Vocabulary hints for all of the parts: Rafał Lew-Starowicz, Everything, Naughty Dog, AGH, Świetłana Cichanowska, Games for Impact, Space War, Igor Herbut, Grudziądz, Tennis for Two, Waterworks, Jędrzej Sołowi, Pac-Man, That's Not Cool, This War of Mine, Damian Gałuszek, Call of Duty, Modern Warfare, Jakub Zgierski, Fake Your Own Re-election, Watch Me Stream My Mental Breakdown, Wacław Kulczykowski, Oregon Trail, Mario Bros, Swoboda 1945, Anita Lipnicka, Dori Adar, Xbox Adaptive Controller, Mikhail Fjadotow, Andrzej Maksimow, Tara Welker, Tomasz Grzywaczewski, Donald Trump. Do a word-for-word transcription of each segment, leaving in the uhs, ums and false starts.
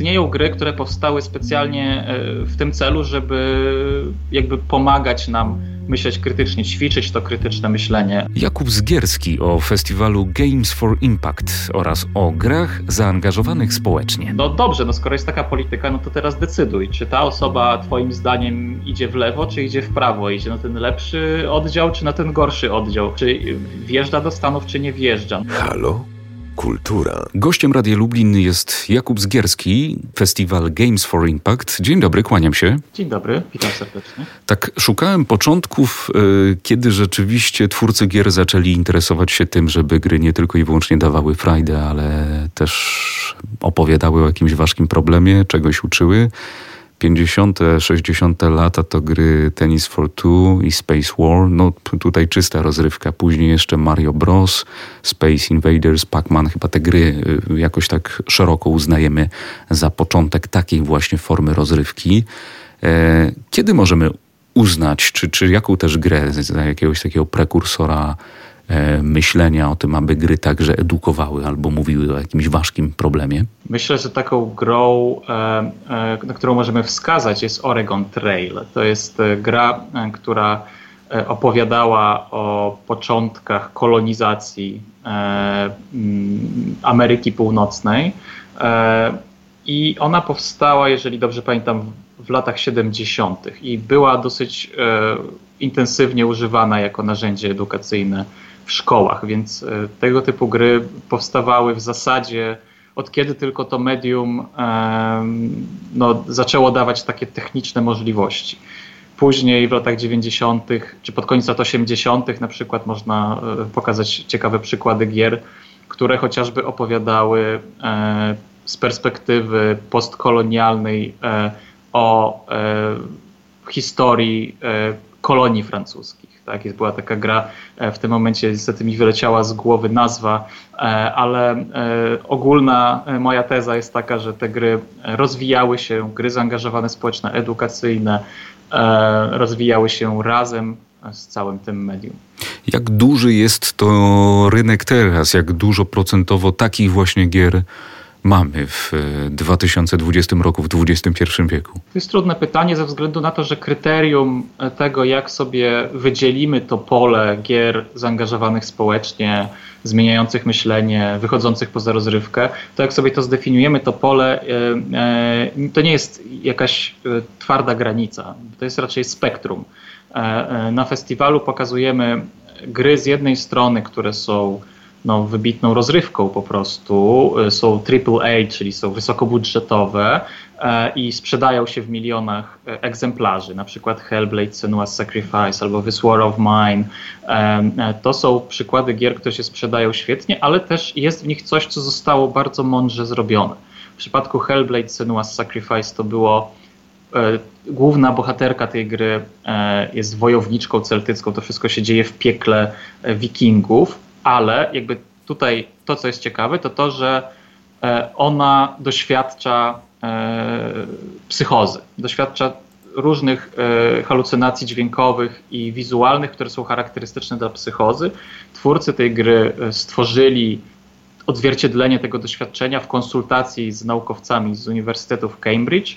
istnieją gry, które powstały specjalnie w tym celu, żeby jakby pomagać nam myśleć krytycznie, ćwiczyć to krytyczne myślenie. Jakub Zgierski o festiwalu Games for Impact oraz o grach zaangażowanych społecznie. No dobrze, no skoro jest taka polityka, no to teraz decyduj, czy ta osoba twoim zdaniem idzie w lewo, czy idzie w prawo, idzie na ten lepszy oddział, czy na ten gorszy oddział, czy wjeżdża do Stanów, czy nie wjeżdża. Halo? Kultura. Gościem Radia Lublin jest Jakub Zgierski, festiwal Games for Impact. Dzień dobry, kłaniam się. Dzień dobry, witam serdecznie. Tak, szukałem początków, kiedy rzeczywiście twórcy gier zaczęli interesować się tym, żeby gry nie tylko i wyłącznie dawały frajdę, ale też opowiadały o jakimś ważkim problemie, czegoś uczyły. pięćdziesiąte, sześćdziesiąte lata to gry Tennis for Two i Space War. No tutaj czysta rozrywka. Później jeszcze Mario Bros, Space Invaders, Pac-Man. Chyba te gry jakoś tak szeroko uznajemy za początek takiej właśnie formy rozrywki. Kiedy możemy uznać, czy, czy jaką też grę za jakiegoś takiego prekursora myślenia o tym, aby gry także edukowały albo mówiły o jakimś ważkim problemie? Myślę, że taką grą, na którą możemy wskazać, jest Oregon Trail. To jest gra, która opowiadała o początkach kolonizacji Ameryki Północnej i ona powstała, jeżeli dobrze pamiętam, w latach siedemdziesiątych i była dosyć intensywnie używana jako narzędzie edukacyjne w szkołach, więc tego typu gry powstawały w zasadzie od kiedy tylko to medium no, zaczęło dawać takie techniczne możliwości. Później w latach dziewięćdziesiątych czy pod koniec lat osiemdziesiątych na przykład można pokazać ciekawe przykłady gier, które chociażby opowiadały z perspektywy postkolonialnej o historii kolonii francuskich. Tak, jest, była taka gra, w tym momencie niestety mi wyleciała z głowy nazwa, ale ogólna moja teza jest taka, że te gry rozwijały się, gry zaangażowane społeczne, edukacyjne, rozwijały się razem z całym tym medium. Jak duży jest to rynek teraz? Jak dużo procentowo takich właśnie gier mamy w dwa tysiące dwudziestym roku, w dwudziestym pierwszym wieku? To jest trudne pytanie ze względu na to, że kryterium tego, jak sobie wydzielimy to pole gier zaangażowanych społecznie, zmieniających myślenie, wychodzących poza rozrywkę, to jak sobie to zdefiniujemy, to pole to nie jest jakaś twarda granica. To jest raczej spektrum. Na festiwalu pokazujemy gry z jednej strony, które są no, wybitną rozrywką po prostu, są triple A, czyli są wysokobudżetowe e, i sprzedają się w milionach egzemplarzy, na przykład Hellblade, Senua's Sacrifice albo This War of Mine. E, to są przykłady gier, które się sprzedają świetnie, ale też jest w nich coś, co zostało bardzo mądrze zrobione. W przypadku Hellblade, Senua's Sacrifice to było e, główna bohaterka tej gry e, jest wojowniczką celtycką, to wszystko się dzieje w piekle e, wikingów. Ale jakby tutaj to, co jest ciekawe, to to, że ona doświadcza psychozy, doświadcza różnych halucynacji dźwiękowych i wizualnych, które są charakterystyczne dla psychozy. Twórcy tej gry stworzyli odzwierciedlenie tego doświadczenia w konsultacji z naukowcami z Uniwersytetu w Cambridge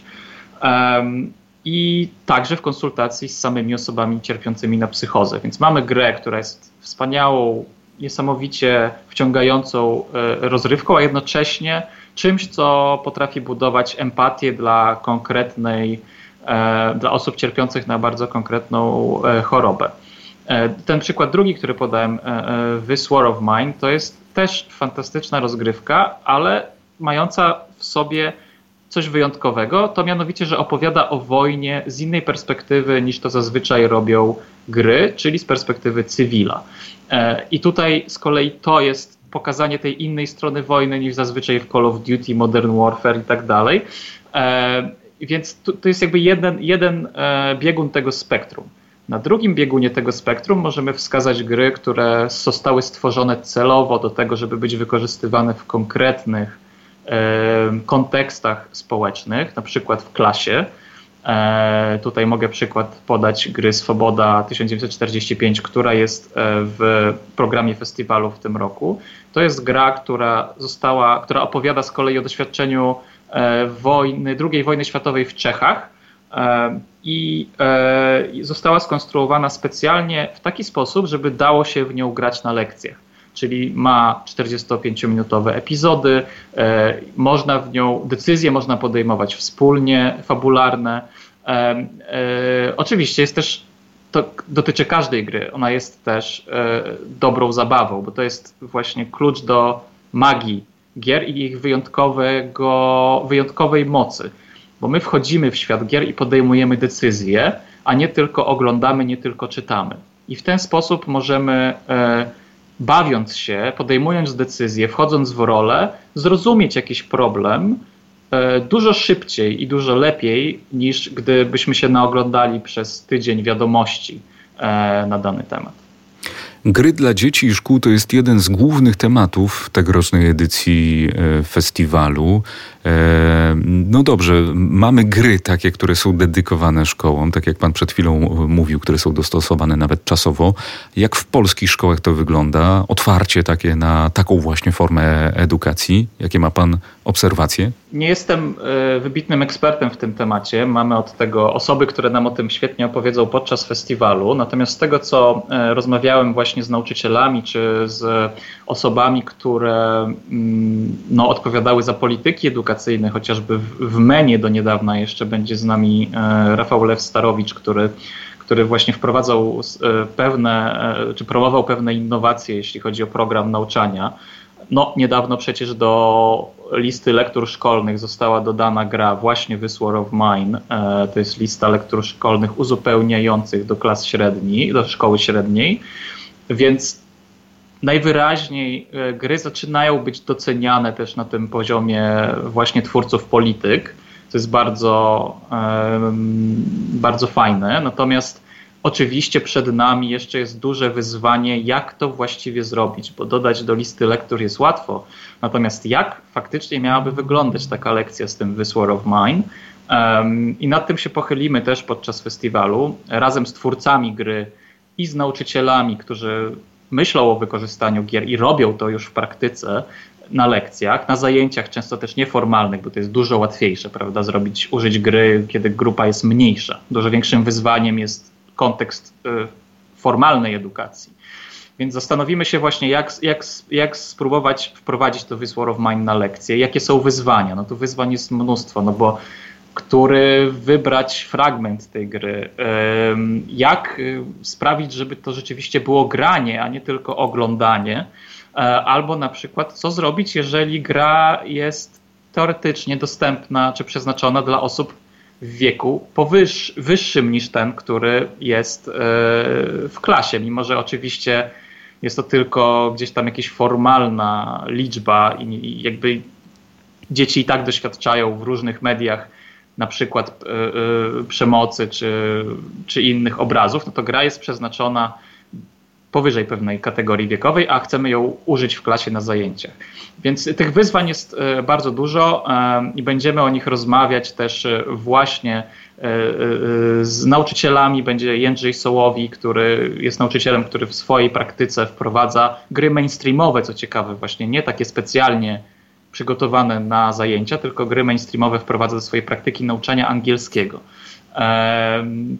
i także w konsultacji z samymi osobami cierpiącymi na psychozę. Więc mamy grę, która jest wspaniałą, niesamowicie wciągającą rozrywką, a jednocześnie czymś, co potrafi budować empatię dla konkretnej, dla osób cierpiących na bardzo konkretną chorobę. Ten przykład drugi, który podałem, This War of Mine, to jest też fantastyczna rozgrywka, ale mająca w sobie coś wyjątkowego, to mianowicie, że opowiada o wojnie z innej perspektywy niż to zazwyczaj robią gry, czyli z perspektywy cywila. I tutaj z kolei to jest pokazanie tej innej strony wojny niż zazwyczaj w Call of Duty, Modern Warfare i tak dalej. Więc to jest jakby jeden, jeden biegun tego spektrum. Na drugim biegunie tego spektrum możemy wskazać gry, które zostały stworzone celowo do tego, żeby być wykorzystywane w konkretnych kontekstach społecznych, na przykład w klasie. E, tutaj mogę przykład podać gry Swoboda tysiąc dziewięćset czterdzieści pięć, która jest w programie festiwalu w tym roku. To jest gra, która została, która opowiada z kolei o doświadczeniu wojny, drugiej wojny światowej w Czechach i została skonstruowana specjalnie w taki sposób, żeby dało się w nią grać na lekcjach. Czyli ma czterdziestopięciominutowe epizody, można w nią, decyzje można podejmować wspólnie, fabularne. Oczywiście jest też, to dotyczy każdej gry, ona jest też dobrą zabawą, bo to jest właśnie klucz do magii gier i ich wyjątkowego, wyjątkowej mocy. Bo my wchodzimy w świat gier i podejmujemy decyzje, a nie tylko oglądamy, nie tylko czytamy. I w ten sposób możemy, e, bawiąc się, podejmując decyzje, wchodząc w rolę, zrozumieć jakiś problem e, dużo szybciej i dużo lepiej, niż gdybyśmy się naoglądali przez tydzień wiadomości e, na dany temat. Gry dla dzieci i szkół to jest jeden z głównych tematów tegorocznej edycji festiwalu. No dobrze, mamy gry takie, które są dedykowane szkołom, tak jak pan przed chwilą mówił, które są dostosowane nawet czasowo. Jak w polskich szkołach to wygląda? Otwarcie takie na taką właśnie formę edukacji? Jakie ma pan obserwacje? Nie jestem wybitnym ekspertem w tym temacie. Mamy od tego osoby, które nam o tym świetnie opowiedzą podczas festiwalu. Natomiast z tego, co rozmawiałem właśnie z nauczycielami czy z osobami, które no, odpowiadały za polityki edukacyjne, chociażby w Menie do niedawna jeszcze będzie z nami Rafał Lew-Starowicz, który, który właśnie wprowadzał pewne, czy promował pewne innowacje, jeśli chodzi o program nauczania. No, niedawno przecież do listy lektur szkolnych została dodana gra właśnie This War of Mine. To jest lista lektur szkolnych uzupełniających do klas średniej, do szkoły średniej. Więc najwyraźniej gry zaczynają być doceniane też na tym poziomie właśnie twórców polityk. To jest bardzo, bardzo fajne. Natomiast oczywiście przed nami jeszcze jest duże wyzwanie, jak to właściwie zrobić, bo dodać do listy lektur jest łatwo. Natomiast jak faktycznie miałaby wyglądać taka lekcja z tym This War of Mine? Um, I nad tym się pochylimy też podczas festiwalu, razem z twórcami gry i z nauczycielami, którzy myślą o wykorzystaniu gier i robią to już w praktyce na lekcjach, na zajęciach często też nieformalnych, bo to jest dużo łatwiejsze, prawda, zrobić, użyć gry, kiedy grupa jest mniejsza. Dużo większym wyzwaniem jest kontekst y, formalnej edukacji. Więc zastanowimy się właśnie, jak, jak, jak spróbować wprowadzić to This War of Mine na lekcje, jakie są wyzwania. No to wyzwań jest mnóstwo, no bo który wybrać fragment tej gry, y, jak sprawić, żeby to rzeczywiście było granie, a nie tylko oglądanie, y, albo na przykład co zrobić, jeżeli gra jest teoretycznie dostępna czy przeznaczona dla osób w wieku powyż, wyższym niż ten, który jest yy, w klasie, mimo że oczywiście jest to tylko gdzieś tam jakaś formalna liczba i, i jakby dzieci i tak doświadczają w różnych mediach na przykład yy, yy, przemocy czy, czy innych obrazów, no to gra jest przeznaczona powyżej pewnej kategorii wiekowej, a chcemy ją użyć w klasie na zajęciach. Więc tych wyzwań jest bardzo dużo i będziemy o nich rozmawiać też właśnie z nauczycielami. Będzie Jędrzej Sołowi, który jest nauczycielem, który w swojej praktyce wprowadza gry mainstreamowe, co ciekawe właśnie, nie takie specjalnie przygotowane na zajęcia, tylko gry mainstreamowe wprowadza do swojej praktyki nauczania angielskiego.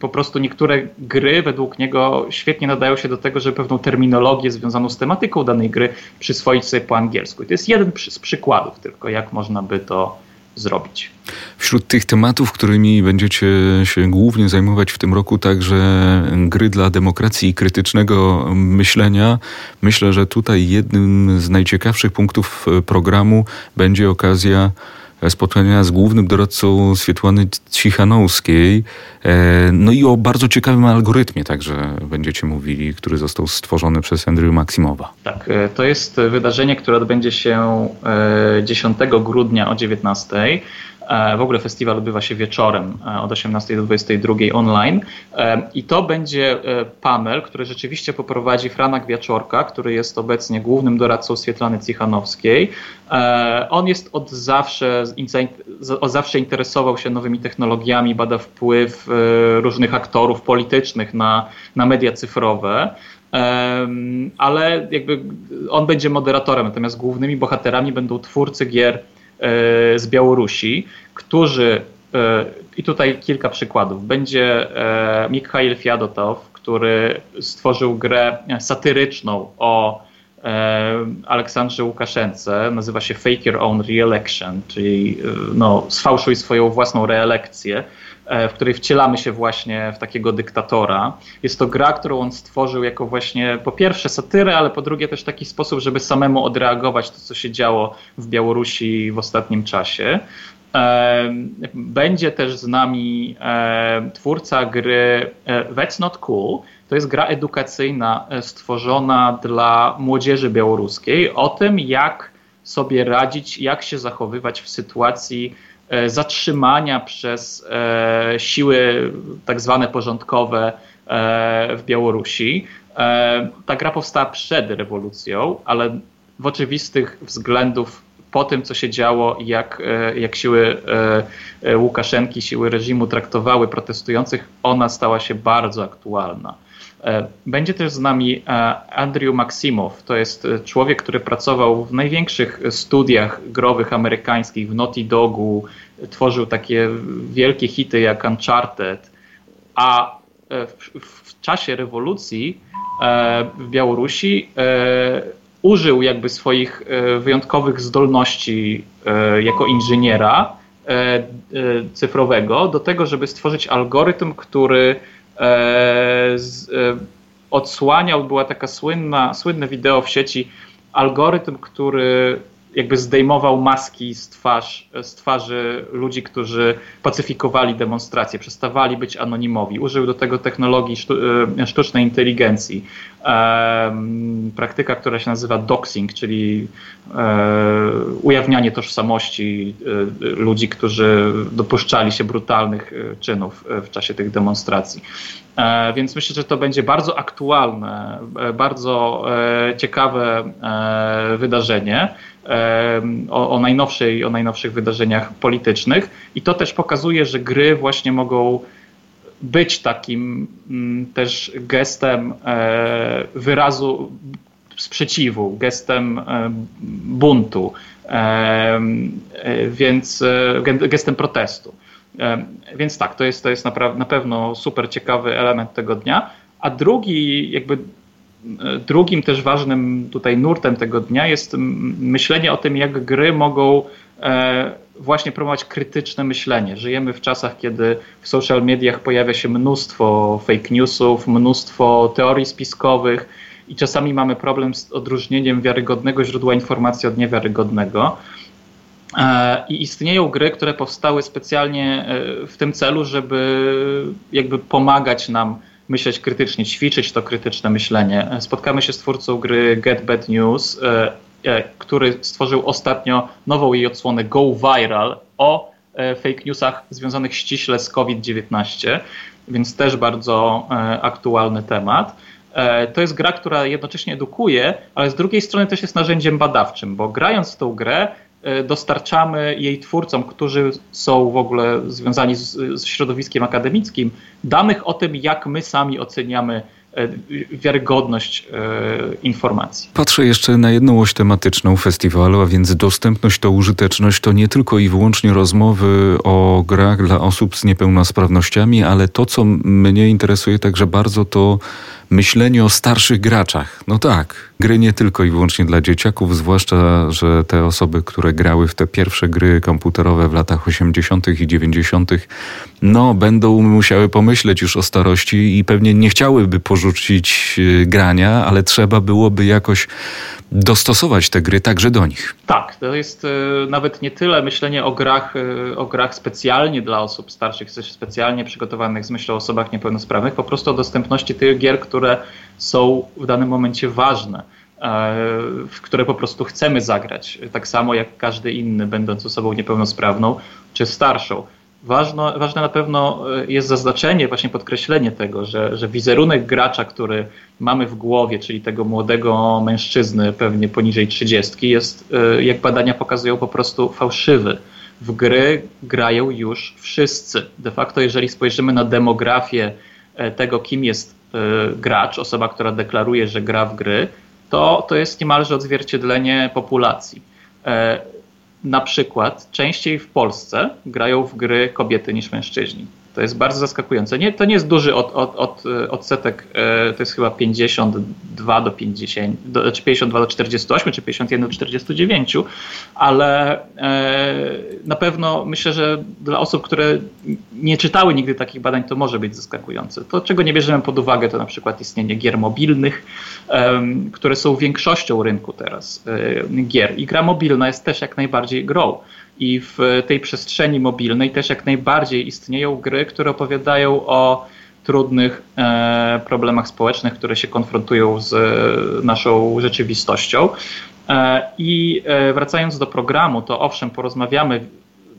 Po prostu niektóre gry według niego świetnie nadają się do tego, żeby pewną terminologię związaną z tematyką danej gry przyswoić sobie po angielsku. I to jest jeden z przykładów tylko, jak można by to zrobić. Wśród tych tematów, którymi będziecie się głównie zajmować w tym roku, także gry dla demokracji i krytycznego myślenia. Myślę, że tutaj jednym z najciekawszych punktów programu będzie okazja spotkania z głównym doradcą Świetłany Cichanowskiej. No i o bardzo ciekawym algorytmie także będziecie mówili, który został stworzony przez Andrzeja Maksimowa. Tak, to jest wydarzenie, które odbędzie się dziesiątego grudnia o dziewiętnastej. W ogóle festiwal odbywa się wieczorem od osiemnastej do dwudziestej drugiej online i to będzie panel, który rzeczywiście poprowadzi Franek Wiaczorka, który jest obecnie głównym doradcą Świetlany Cichanowskiej. On jest od zawsze, od zawsze interesował się nowymi technologiami, bada wpływ różnych aktorów politycznych na, na media cyfrowe. Ale jakby on będzie moderatorem, natomiast głównymi bohaterami będą twórcy gier z Białorusi, którzy, i tutaj kilka przykładów, będzie Mikhail Fjadotow, który stworzył grę satyryczną o Aleksandrze Łukaszence, nazywa się Fake Your Own Re-election, czyli no, sfałszuj swoją własną reelekcję, w której wcielamy się właśnie w takiego dyktatora. Jest to gra, którą on stworzył jako właśnie po pierwsze satyrę, ale po drugie też taki sposób, żeby samemu odreagować to, co się działo w Białorusi w ostatnim czasie. Będzie też z nami twórca gry That's Not Cool. To jest gra edukacyjna stworzona dla młodzieży białoruskiej o tym, jak sobie radzić, jak się zachowywać w sytuacji zatrzymania przez siły tak zwane porządkowe w Białorusi. Ta gra powstała przed rewolucją, ale w oczywistych względów po tym, co się działo, jak, jak siły Łukaszenki, siły reżimu traktowały protestujących, ona stała się bardzo aktualna. Będzie też z nami Andrzej Maksimow. To jest człowiek, który pracował w największych studiach growych amerykańskich, w Naughty Dogu, tworzył takie wielkie hity jak Uncharted, a w, w czasie rewolucji w Białorusi użył jakby swoich wyjątkowych zdolności jako inżyniera cyfrowego do tego, żeby stworzyć algorytm, który odsłaniał, była taka słynna, słynne wideo w sieci, algorytm, który jakby zdejmował maski z, twarz, z twarzy ludzi, którzy pacyfikowali demonstracje, przestawali być anonimowi. Użył do tego technologii sztu, sztucznej inteligencji. Ehm, praktyka, która się nazywa doxing, czyli e, ujawnianie tożsamości e, ludzi, którzy dopuszczali się brutalnych czynów w czasie tych demonstracji. E, więc myślę, że to będzie bardzo aktualne, bardzo e, ciekawe e, wydarzenie. O, o, najnowszej, o najnowszych wydarzeniach politycznych i to też pokazuje, że gry właśnie mogą być takim m, też gestem e, wyrazu sprzeciwu, gestem e, buntu, e, więc e, gestem protestu. E, więc tak, to jest, to jest na, na pewno super ciekawy element tego dnia, a drugi jakby Drugim też ważnym tutaj nurtem tego dnia jest myślenie o tym, jak gry mogą właśnie promować krytyczne myślenie. Żyjemy w czasach, kiedy w social mediach pojawia się mnóstwo fake newsów, mnóstwo teorii spiskowych i czasami mamy problem z odróżnieniem wiarygodnego źródła informacji od niewiarygodnego. I istnieją gry, które powstały specjalnie w tym celu, żeby jakby pomagać nam myśleć krytycznie, ćwiczyć to krytyczne myślenie. Spotkamy się z twórcą gry Get Bad News, e, e, który stworzył ostatnio nową jej odsłonę Go Viral o e, fake newsach związanych ściśle z kowid dziewiętnaście, więc też bardzo e, aktualny temat. E, to jest gra, która jednocześnie edukuje, ale z drugiej strony też jest narzędziem badawczym, bo grając w tą grę e, dostarczamy jej twórcom, którzy są w ogóle związani z, z środowiskiem akademickim, danych o tym, jak my sami oceniamy wiarygodność e, informacji. Patrzę jeszcze na jedną oś tematyczną festiwalu, a więc dostępność to użyteczność to nie tylko i wyłącznie rozmowy o grach dla osób z niepełnosprawnościami, ale to, co mnie interesuje także bardzo, to myślenie o starszych graczach. No tak, gry nie tylko i wyłącznie dla dzieciaków, zwłaszcza, że te osoby, które grały w te pierwsze gry komputerowe w latach osiemdziesiątych i dziewięćdziesiątych, no będą musiały pomyśleć już o starości i pewnie nie chciałyby porzucić grania, ale trzeba byłoby jakoś dostosować te gry także do nich. Tak, to jest y, nawet nie tyle myślenie o grach, y, o grach specjalnie dla osób starszych, specjalnie przygotowanych z myślą o osobach niepełnosprawnych, po prostu o dostępności tych gier, które są w danym momencie ważne, w które po prostu chcemy zagrać, tak samo jak każdy inny, będąc osobą niepełnosprawną czy starszą. Ważne, ważne na pewno jest zaznaczenie, właśnie podkreślenie tego, że, że wizerunek gracza, który mamy w głowie, czyli tego młodego mężczyzny, pewnie poniżej trzydziestki, jest, jak badania pokazują, po prostu fałszywy. W gry grają już wszyscy. De facto, jeżeli spojrzymy na demografię tego, kim jest gracz, osoba, która deklaruje, że gra w gry, to, to jest niemalże odzwierciedlenie populacji. na przykład częściej w Polsce grają w gry kobiety niż mężczyźni. To jest bardzo zaskakujące. Nie, to nie jest duży od, od, od, odsetek, to jest chyba pięćdziesiąt dwa do pięćdziesięciu, do, czy pięćdziesiąt dwa do czterdziestu ośmiu, czy pięćdziesiąt jeden do czterdziestu dziewięciu, ale e, na pewno myślę, że dla osób, które nie czytały nigdy takich badań, to może być zaskakujące. To, czego nie bierzemy pod uwagę, to na przykład istnienie gier mobilnych, e, które są większością rynku teraz e, gier. I gra mobilna jest też jak najbardziej grą. I w tej przestrzeni mobilnej też jak najbardziej istnieją gry, które opowiadają o trudnych e, problemach społecznych, które się konfrontują z e, naszą rzeczywistością. E, I e, wracając do programu, to owszem, porozmawiamy,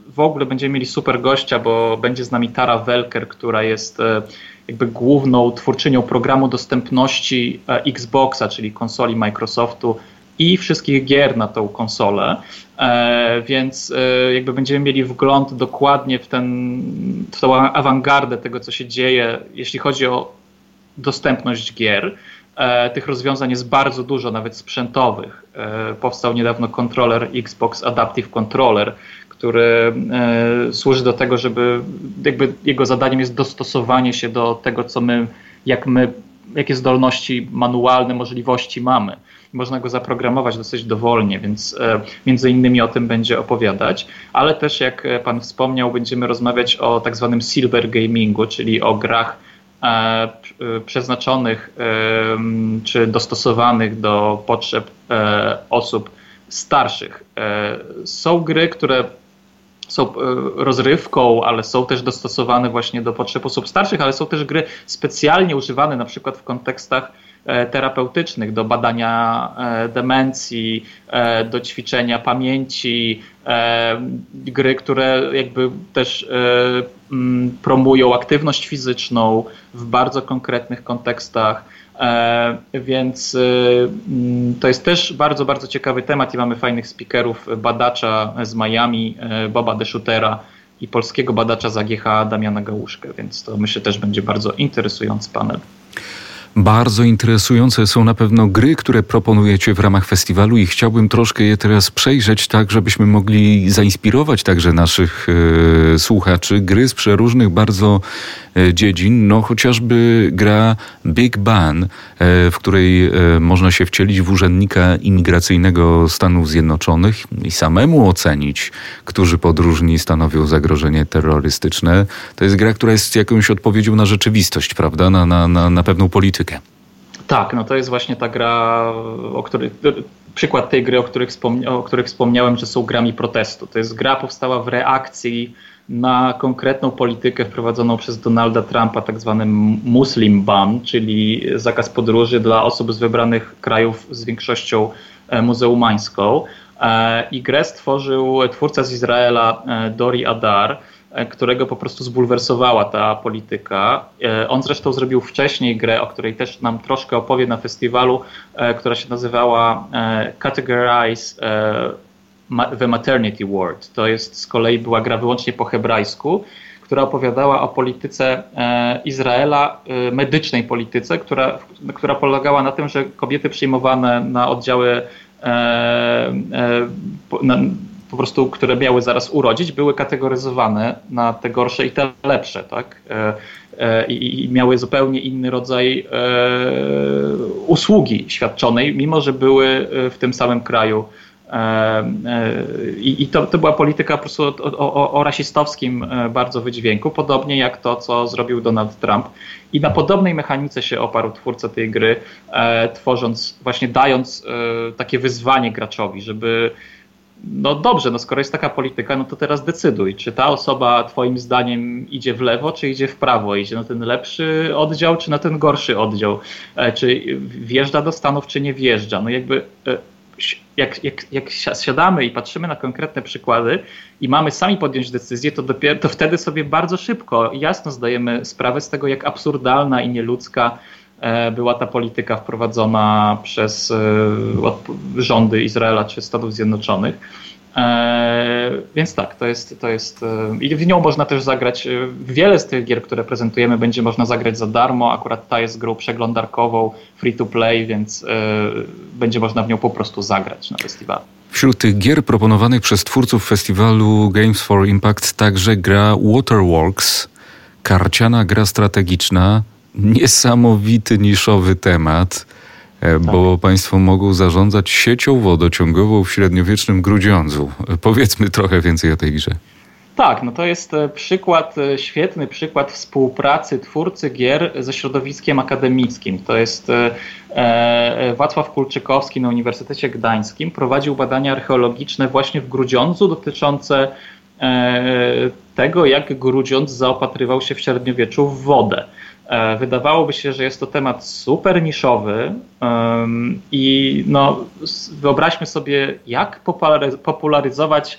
w ogóle będziemy mieli super gościa, bo będzie z nami Tara Welker, która jest e, jakby główną twórczynią programu dostępności e, Xboxa, czyli konsoli Microsoftu, i wszystkich gier na tą konsolę, e, więc e, jakby będziemy mieli wgląd dokładnie w, ten, w tą awangardę tego, co się dzieje, jeśli chodzi o dostępność gier. E, tych rozwiązań jest bardzo dużo, nawet sprzętowych. E, powstał niedawno kontroler Xbox Adaptive Controller, który e, służy do tego, żeby jakby jego zadaniem jest dostosowanie się do tego, co my, jak my jakie zdolności manualne, możliwości mamy. Można go zaprogramować dosyć dowolnie, więc e, między innymi o tym będzie opowiadać, ale też jak pan wspomniał, będziemy rozmawiać o tak zwanym silver gamingu, czyli o grach e, przeznaczonych e, czy dostosowanych do potrzeb e, osób starszych. E, są gry, które są rozrywką, ale są też dostosowane właśnie do potrzeb osób starszych, ale są też gry specjalnie używane na przykład w kontekstach terapeutycznych, do badania demencji, do ćwiczenia pamięci, gry, które jakby też promują aktywność fizyczną w bardzo konkretnych kontekstach. E, więc e, to jest też bardzo, bardzo ciekawy temat i mamy fajnych speakerów, badacza z Miami, e, Boba Deschuttera i polskiego badacza z A G H Damiana Gałuszkę, więc to myślę też będzie bardzo interesujący panel. Bardzo interesujące są na pewno gry, które proponujecie w ramach festiwalu i chciałbym troszkę je teraz przejrzeć tak, żebyśmy mogli zainspirować także naszych e, słuchaczy. Gry z przeróżnych bardzo e, dziedzin, no chociażby gra Big Ban, e, w której e, można się wcielić w urzędnika imigracyjnego Stanów Zjednoczonych i samemu ocenić, którzy podróżni stanowią zagrożenie terrorystyczne. To jest gra, która jest jakąś odpowiedzią na rzeczywistość, prawda? Na, na, na, na pewną politykę. Tak, no to jest właśnie ta gra, o której, przykład tej gry, o których, wspomnia, o których wspomniałem, że są grami protestu. To jest gra powstała w reakcji na konkretną politykę wprowadzoną przez Donalda Trumpa, tak zwany Muslim Ban, czyli zakaz podróży dla osób z wybranych krajów z większością muzułmańską. I grę stworzył twórca z Izraela Dori Adar, którego po prostu zbulwersowała ta polityka. On zresztą zrobił wcześniej grę, o której też nam troszkę opowie na festiwalu, która się nazywała Categorize the Maternity Ward. To jest z kolei była gra wyłącznie po hebrajsku, która opowiadała o polityce Izraela, medycznej polityce, która, która polegała na tym, że kobiety przyjmowane na oddziały na, po prostu, które miały zaraz urodzić, były kategoryzowane na te gorsze i te lepsze, tak? I miały zupełnie inny rodzaj usługi świadczonej, mimo że były w tym samym kraju. I to, to była polityka po prostu o, o, o rasistowskim bardzo wydźwięku, podobnie jak to, co zrobił Donald Trump. I na podobnej mechanice się oparł twórca tej gry, tworząc, właśnie dając takie wyzwanie graczowi, żeby no dobrze, no skoro jest taka polityka, no to teraz decyduj, czy ta osoba twoim zdaniem idzie w lewo, czy idzie w prawo, idzie na ten lepszy oddział, czy na ten gorszy oddział, czy wjeżdża do Stanów, czy nie wjeżdża. No jakby jak, jak, jak siadamy i patrzymy na konkretne przykłady i mamy sami podjąć decyzję, to, dopiero, to wtedy sobie bardzo szybko i jasno zdajemy sprawę z tego, jak absurdalna i nieludzka była ta polityka wprowadzona przez rządy Izraela czy Stanów Zjednoczonych. Więc tak, to jest, to jest. I w nią można też zagrać. Wiele z tych gier, które prezentujemy, będzie można zagrać za darmo. Akurat ta jest grą przeglądarkową, free to play, więc będzie można w nią po prostu zagrać na festiwalu. Wśród tych gier proponowanych przez twórców festiwalu Games for Impact także gra Waterworks, karciana gra strategiczna, niesamowity niszowy temat, bo państwo mogą zarządzać siecią wodociągową w średniowiecznym Grudziądzu. Powiedzmy trochę więcej o tej grze. Tak, no to jest przykład, świetny przykład współpracy twórcy gier ze środowiskiem akademickim. To jest Wacław Kulczykowski na Uniwersytecie Gdańskim prowadził badania archeologiczne właśnie w Grudziądzu dotyczące tego, jak Grudziądz zaopatrywał się w średniowieczu w wodę. Wydawałoby się, że jest to temat super niszowy i no, wyobraźmy sobie, jak popularyzować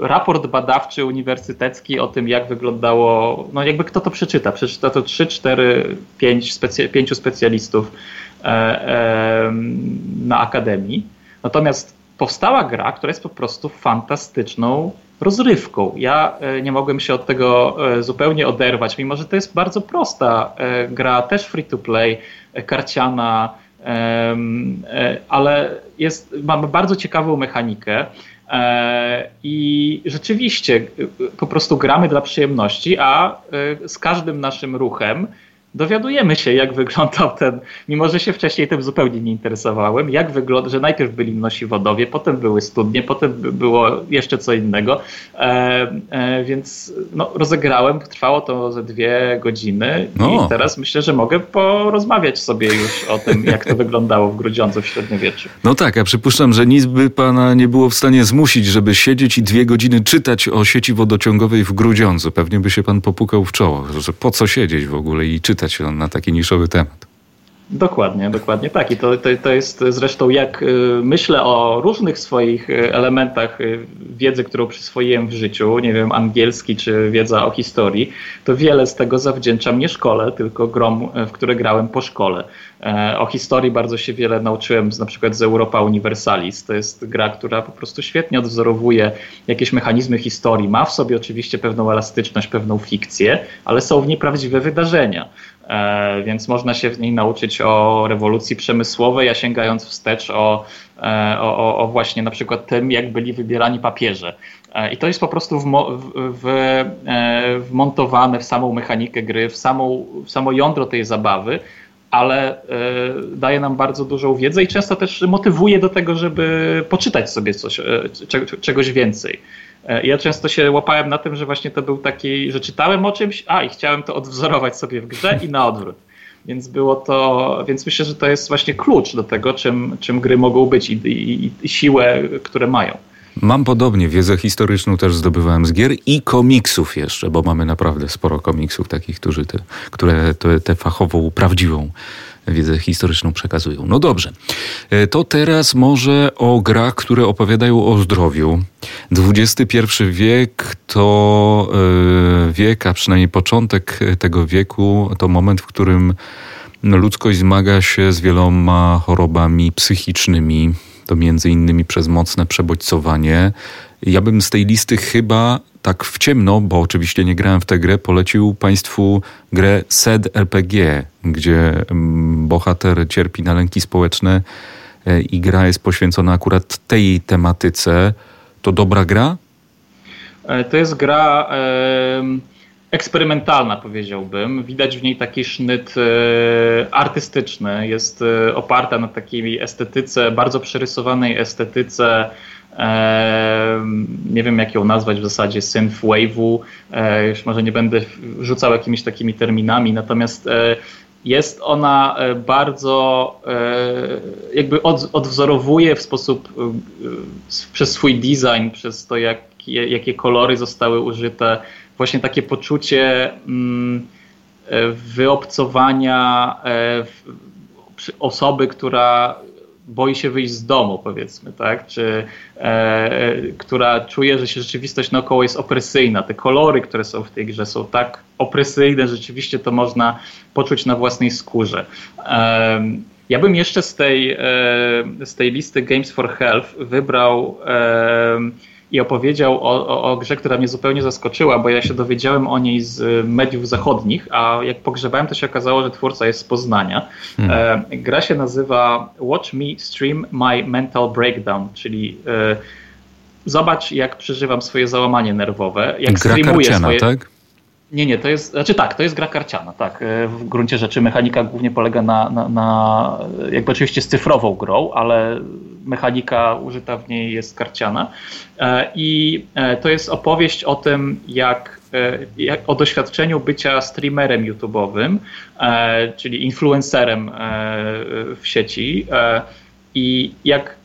raport badawczy uniwersytecki o tym, jak wyglądało, no jakby kto to przeczyta. Przeczyta to trzy, cztery, pięć specy, pięciu specjalistów e, e, na akademii. Natomiast powstała gra, która jest po prostu fantastyczną rozrywką. Ja e, nie mogłem się od tego e, zupełnie oderwać, mimo że to jest bardzo prosta e, gra, też free to play, e, karciana, e, e, ale jest, mamy bardzo ciekawą mechanikę. I rzeczywiście po prostu gramy dla przyjemności, a z każdym naszym ruchem dowiadujemy się, jak wyglądał ten, mimo że się wcześniej tym zupełnie nie interesowałem, jak wygląda, że najpierw byli nosiwodowie, potem były studnie, potem było jeszcze co innego, e, e, więc no, rozegrałem, trwało to ze dwie godziny no. I teraz myślę, że mogę porozmawiać sobie już o tym, jak to wyglądało w Grudziądzu w średniowieczu. No tak, a przypuszczam, że nic by pana nie było w stanie zmusić, żeby siedzieć i dwie godziny czytać o sieci wodociągowej w Grudziądzu. Pewnie by się pan popukał w czoło, że po co siedzieć w ogóle i czytać na taki niszowy temat. Dokładnie, dokładnie tak. I to, to, to jest zresztą, jak myślę o różnych swoich elementach wiedzy, którą przyswoiłem w życiu, nie wiem, angielski czy wiedza o historii, to wiele z tego zawdzięczam nie szkole, tylko grom, w które grałem po szkole. O historii bardzo się wiele nauczyłem na przykład z Europa Universalis. To jest gra, która po prostu świetnie odwzorowuje jakieś mechanizmy historii. Ma w sobie oczywiście pewną elastyczność, pewną fikcję, ale są w niej prawdziwe wydarzenia. E, więc można się w niej nauczyć o rewolucji przemysłowej, a sięgając wstecz o, e, o, o właśnie na przykład tym, jak byli wybierani papieże. E, I to jest po prostu wmo, w, w, e, wmontowane w samą mechanikę gry, w, samą, w samo jądro tej zabawy, ale e, daje nam bardzo dużą wiedzę i często też motywuje do tego, żeby poczytać sobie coś, cze, czegoś więcej. Ja często się łapałem na tym, że właśnie to był taki, że czytałem o czymś, a i chciałem to odwzorować sobie w grze i na odwrót. Więc było to, więc myślę, że to jest właśnie klucz do tego, czym, czym gry mogą być i, i, i siłę, które mają. Mam podobnie, wiedzę historyczną też zdobywałem z gier i komiksów jeszcze, bo mamy naprawdę sporo komiksów takich, którzy te, które tę fachową, prawdziwą wiedzę historyczną przekazują. No dobrze, to teraz może o grach, które opowiadają o zdrowiu. dwudziesty pierwszy wiek to wiek, a przynajmniej początek tego wieku, to moment, w którym ludzkość zmaga się z wieloma chorobami psychicznymi. To między innymi przez mocne przebodźcowanie. Ja bym z tej listy chyba tak w ciemno, bo oczywiście nie grałem w tę grę, polecił państwu grę S E D R P G, gdzie bohater cierpi na lęki społeczne i gra jest poświęcona akurat tej tematyce. To dobra gra? To jest gra eksperymentalna, powiedziałbym. Widać w niej taki sznyt artystyczny. Jest oparta na takiej estetyce, bardzo przerysowanej estetyce, nie wiem jak ją nazwać w zasadzie, synthwave'u, już może nie będę rzucał jakimiś takimi terminami, natomiast jest ona bardzo, jakby odwzorowuje w sposób, przez swój design, przez to jak, jakie kolory zostały użyte, właśnie takie poczucie wyobcowania osoby, która boi się wyjść z domu, powiedzmy, tak? Czy e, która czuje, że się rzeczywistość naokoło jest opresyjna. Te kolory, które są w tej grze są tak opresyjne, rzeczywiście to można poczuć na własnej skórze. E, ja bym jeszcze z tej, e, z tej listy Games for Health wybrał e, i opowiedział o, o, o grze, która mnie zupełnie zaskoczyła, bo ja się dowiedziałem o niej z mediów zachodnich, a jak pogrzebałem, to się okazało, że twórca jest z Poznania. Hmm. E, gra się nazywa Watch Me Stream My Mental Breakdown, czyli e, zobacz, jak przeżywam swoje załamanie nerwowe, jak gra streamuję karciana, swoje... tak? Nie, nie, to jest, znaczy tak, to jest gra karciana, tak, w gruncie rzeczy mechanika głównie polega na, na, na jakby oczywiście z cyfrową grą, ale mechanika użyta w niej jest karciana i to jest opowieść o tym, jak, jak o doświadczeniu bycia streamerem YouTube'owym, czyli influencerem w sieci i jak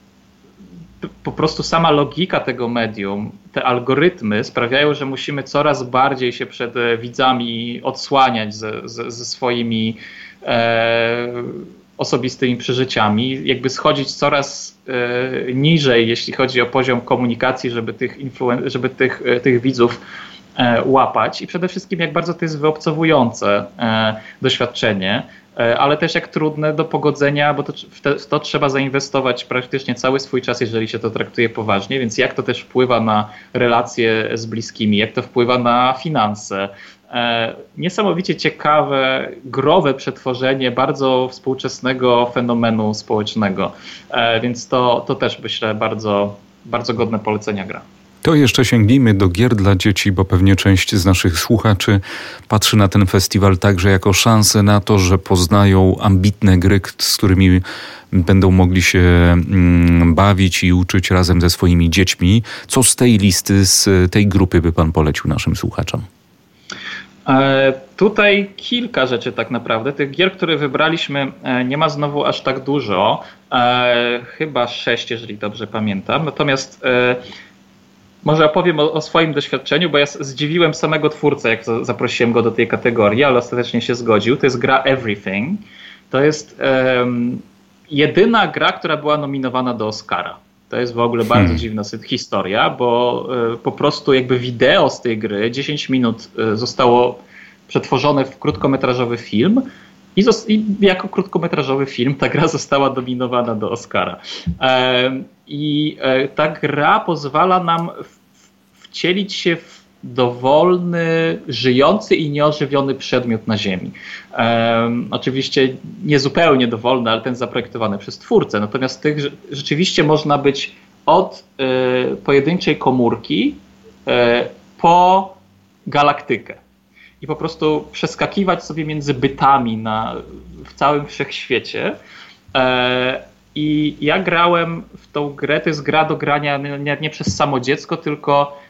po prostu sama logika tego medium, te algorytmy sprawiają, że musimy coraz bardziej się przed widzami odsłaniać ze, ze, ze swoimi e, osobistymi przeżyciami, jakby schodzić coraz e, niżej, jeśli chodzi o poziom komunikacji, żeby tych, influen- żeby tych, tych widzów e, łapać i przede wszystkim jak bardzo to jest wyobcowujące e, doświadczenie, ale też jak trudne do pogodzenia, bo to, w, te, w to trzeba zainwestować praktycznie cały swój czas, jeżeli się to traktuje poważnie, więc jak to też wpływa na relacje z bliskimi, jak to wpływa na finanse. E, niesamowicie ciekawe, growe przetworzenie bardzo współczesnego fenomenu społecznego, e, więc to, to też myślę bardzo, bardzo godne polecenia gra. To jeszcze sięgnijmy do gier dla dzieci, bo pewnie część z naszych słuchaczy patrzy na ten festiwal także jako szansę na to, że poznają ambitne gry, z którymi będą mogli się bawić i uczyć razem ze swoimi dziećmi. Co z tej listy, z tej grupy by pan polecił naszym słuchaczom? Tutaj kilka rzeczy tak naprawdę. Tych gier, które wybraliśmy, nie ma znowu aż tak dużo. Chyba sześć, jeżeli dobrze pamiętam. Natomiast... Może opowiem o, o swoim doświadczeniu, bo ja zdziwiłem samego twórcę, jak zaprosiłem go do tej kategorii, ale ostatecznie się zgodził. To jest gra Everything. To jest um, jedyna gra, która była nominowana do Oscara. To jest w ogóle bardzo hmm. dziwna historia, bo y, po prostu jakby wideo z tej gry, dziesięć minut y, zostało przetworzone w krótkometrażowy film. I, zos- I jako krótkometrażowy film ta gra została dominowana do Oscara. E, I e, ta gra pozwala nam w, wcielić się w dowolny, żyjący i nieożywiony przedmiot na Ziemi. E, oczywiście niezupełnie dowolny, ale ten zaprojektowany przez twórcę. Natomiast tych rzeczywiście można być od e, pojedynczej komórki e, po galaktykę. I po prostu przeskakiwać sobie między bytami na, w całym wszechświecie. E, I ja grałem w tą grę, to jest gra do grania nie, nie przez samo dziecko, tylko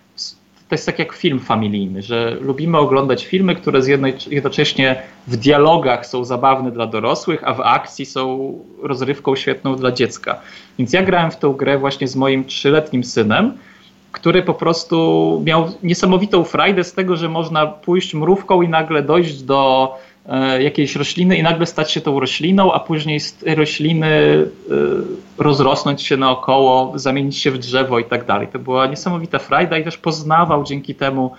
to jest tak jak film familijny, że lubimy oglądać filmy, które z jednej, jednocześnie w dialogach są zabawne dla dorosłych, a w akcji są rozrywką świetną dla dziecka. Więc ja grałem w tą grę właśnie z moim trzyletnim synem, który po prostu miał niesamowitą frajdę z tego, że można pójść mrówką i nagle dojść do e, jakiejś rośliny i nagle stać się tą rośliną, a później z tej rośliny e, rozrosnąć się naokoło, zamienić się w drzewo i tak dalej. To była niesamowita frajda i też poznawał dzięki temu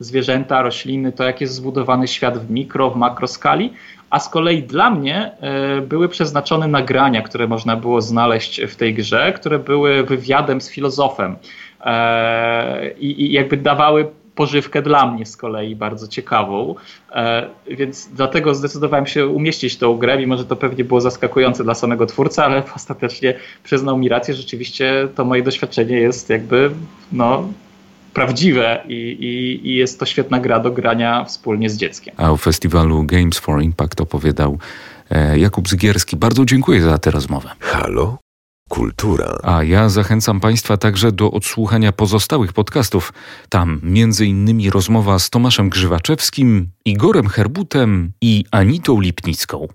zwierzęta, rośliny, to jak jest zbudowany świat w mikro, w makroskali, a z kolei dla mnie y, były przeznaczone nagrania, które można było znaleźć w tej grze, które były wywiadem z filozofem e, i jakby dawały pożywkę dla mnie z kolei bardzo ciekawą, e, więc dlatego zdecydowałem się umieścić tą grę, mimo że to pewnie było zaskakujące dla samego twórcy, ale ostatecznie przyznał mi rację, rzeczywiście to moje doświadczenie jest jakby no... prawdziwe i, i, i jest to świetna gra do grania wspólnie z dzieckiem. A o festiwalu Games for Impact opowiadał Jakub Zgierski. Bardzo dziękuję za tę rozmowę. Halo? Kultura. A ja zachęcam Państwa także do odsłuchania pozostałych podcastów. Tam między innymi rozmowa z Tomaszem Grzywaczewskim, Igorem Herbutem i Anitą Lipnicką.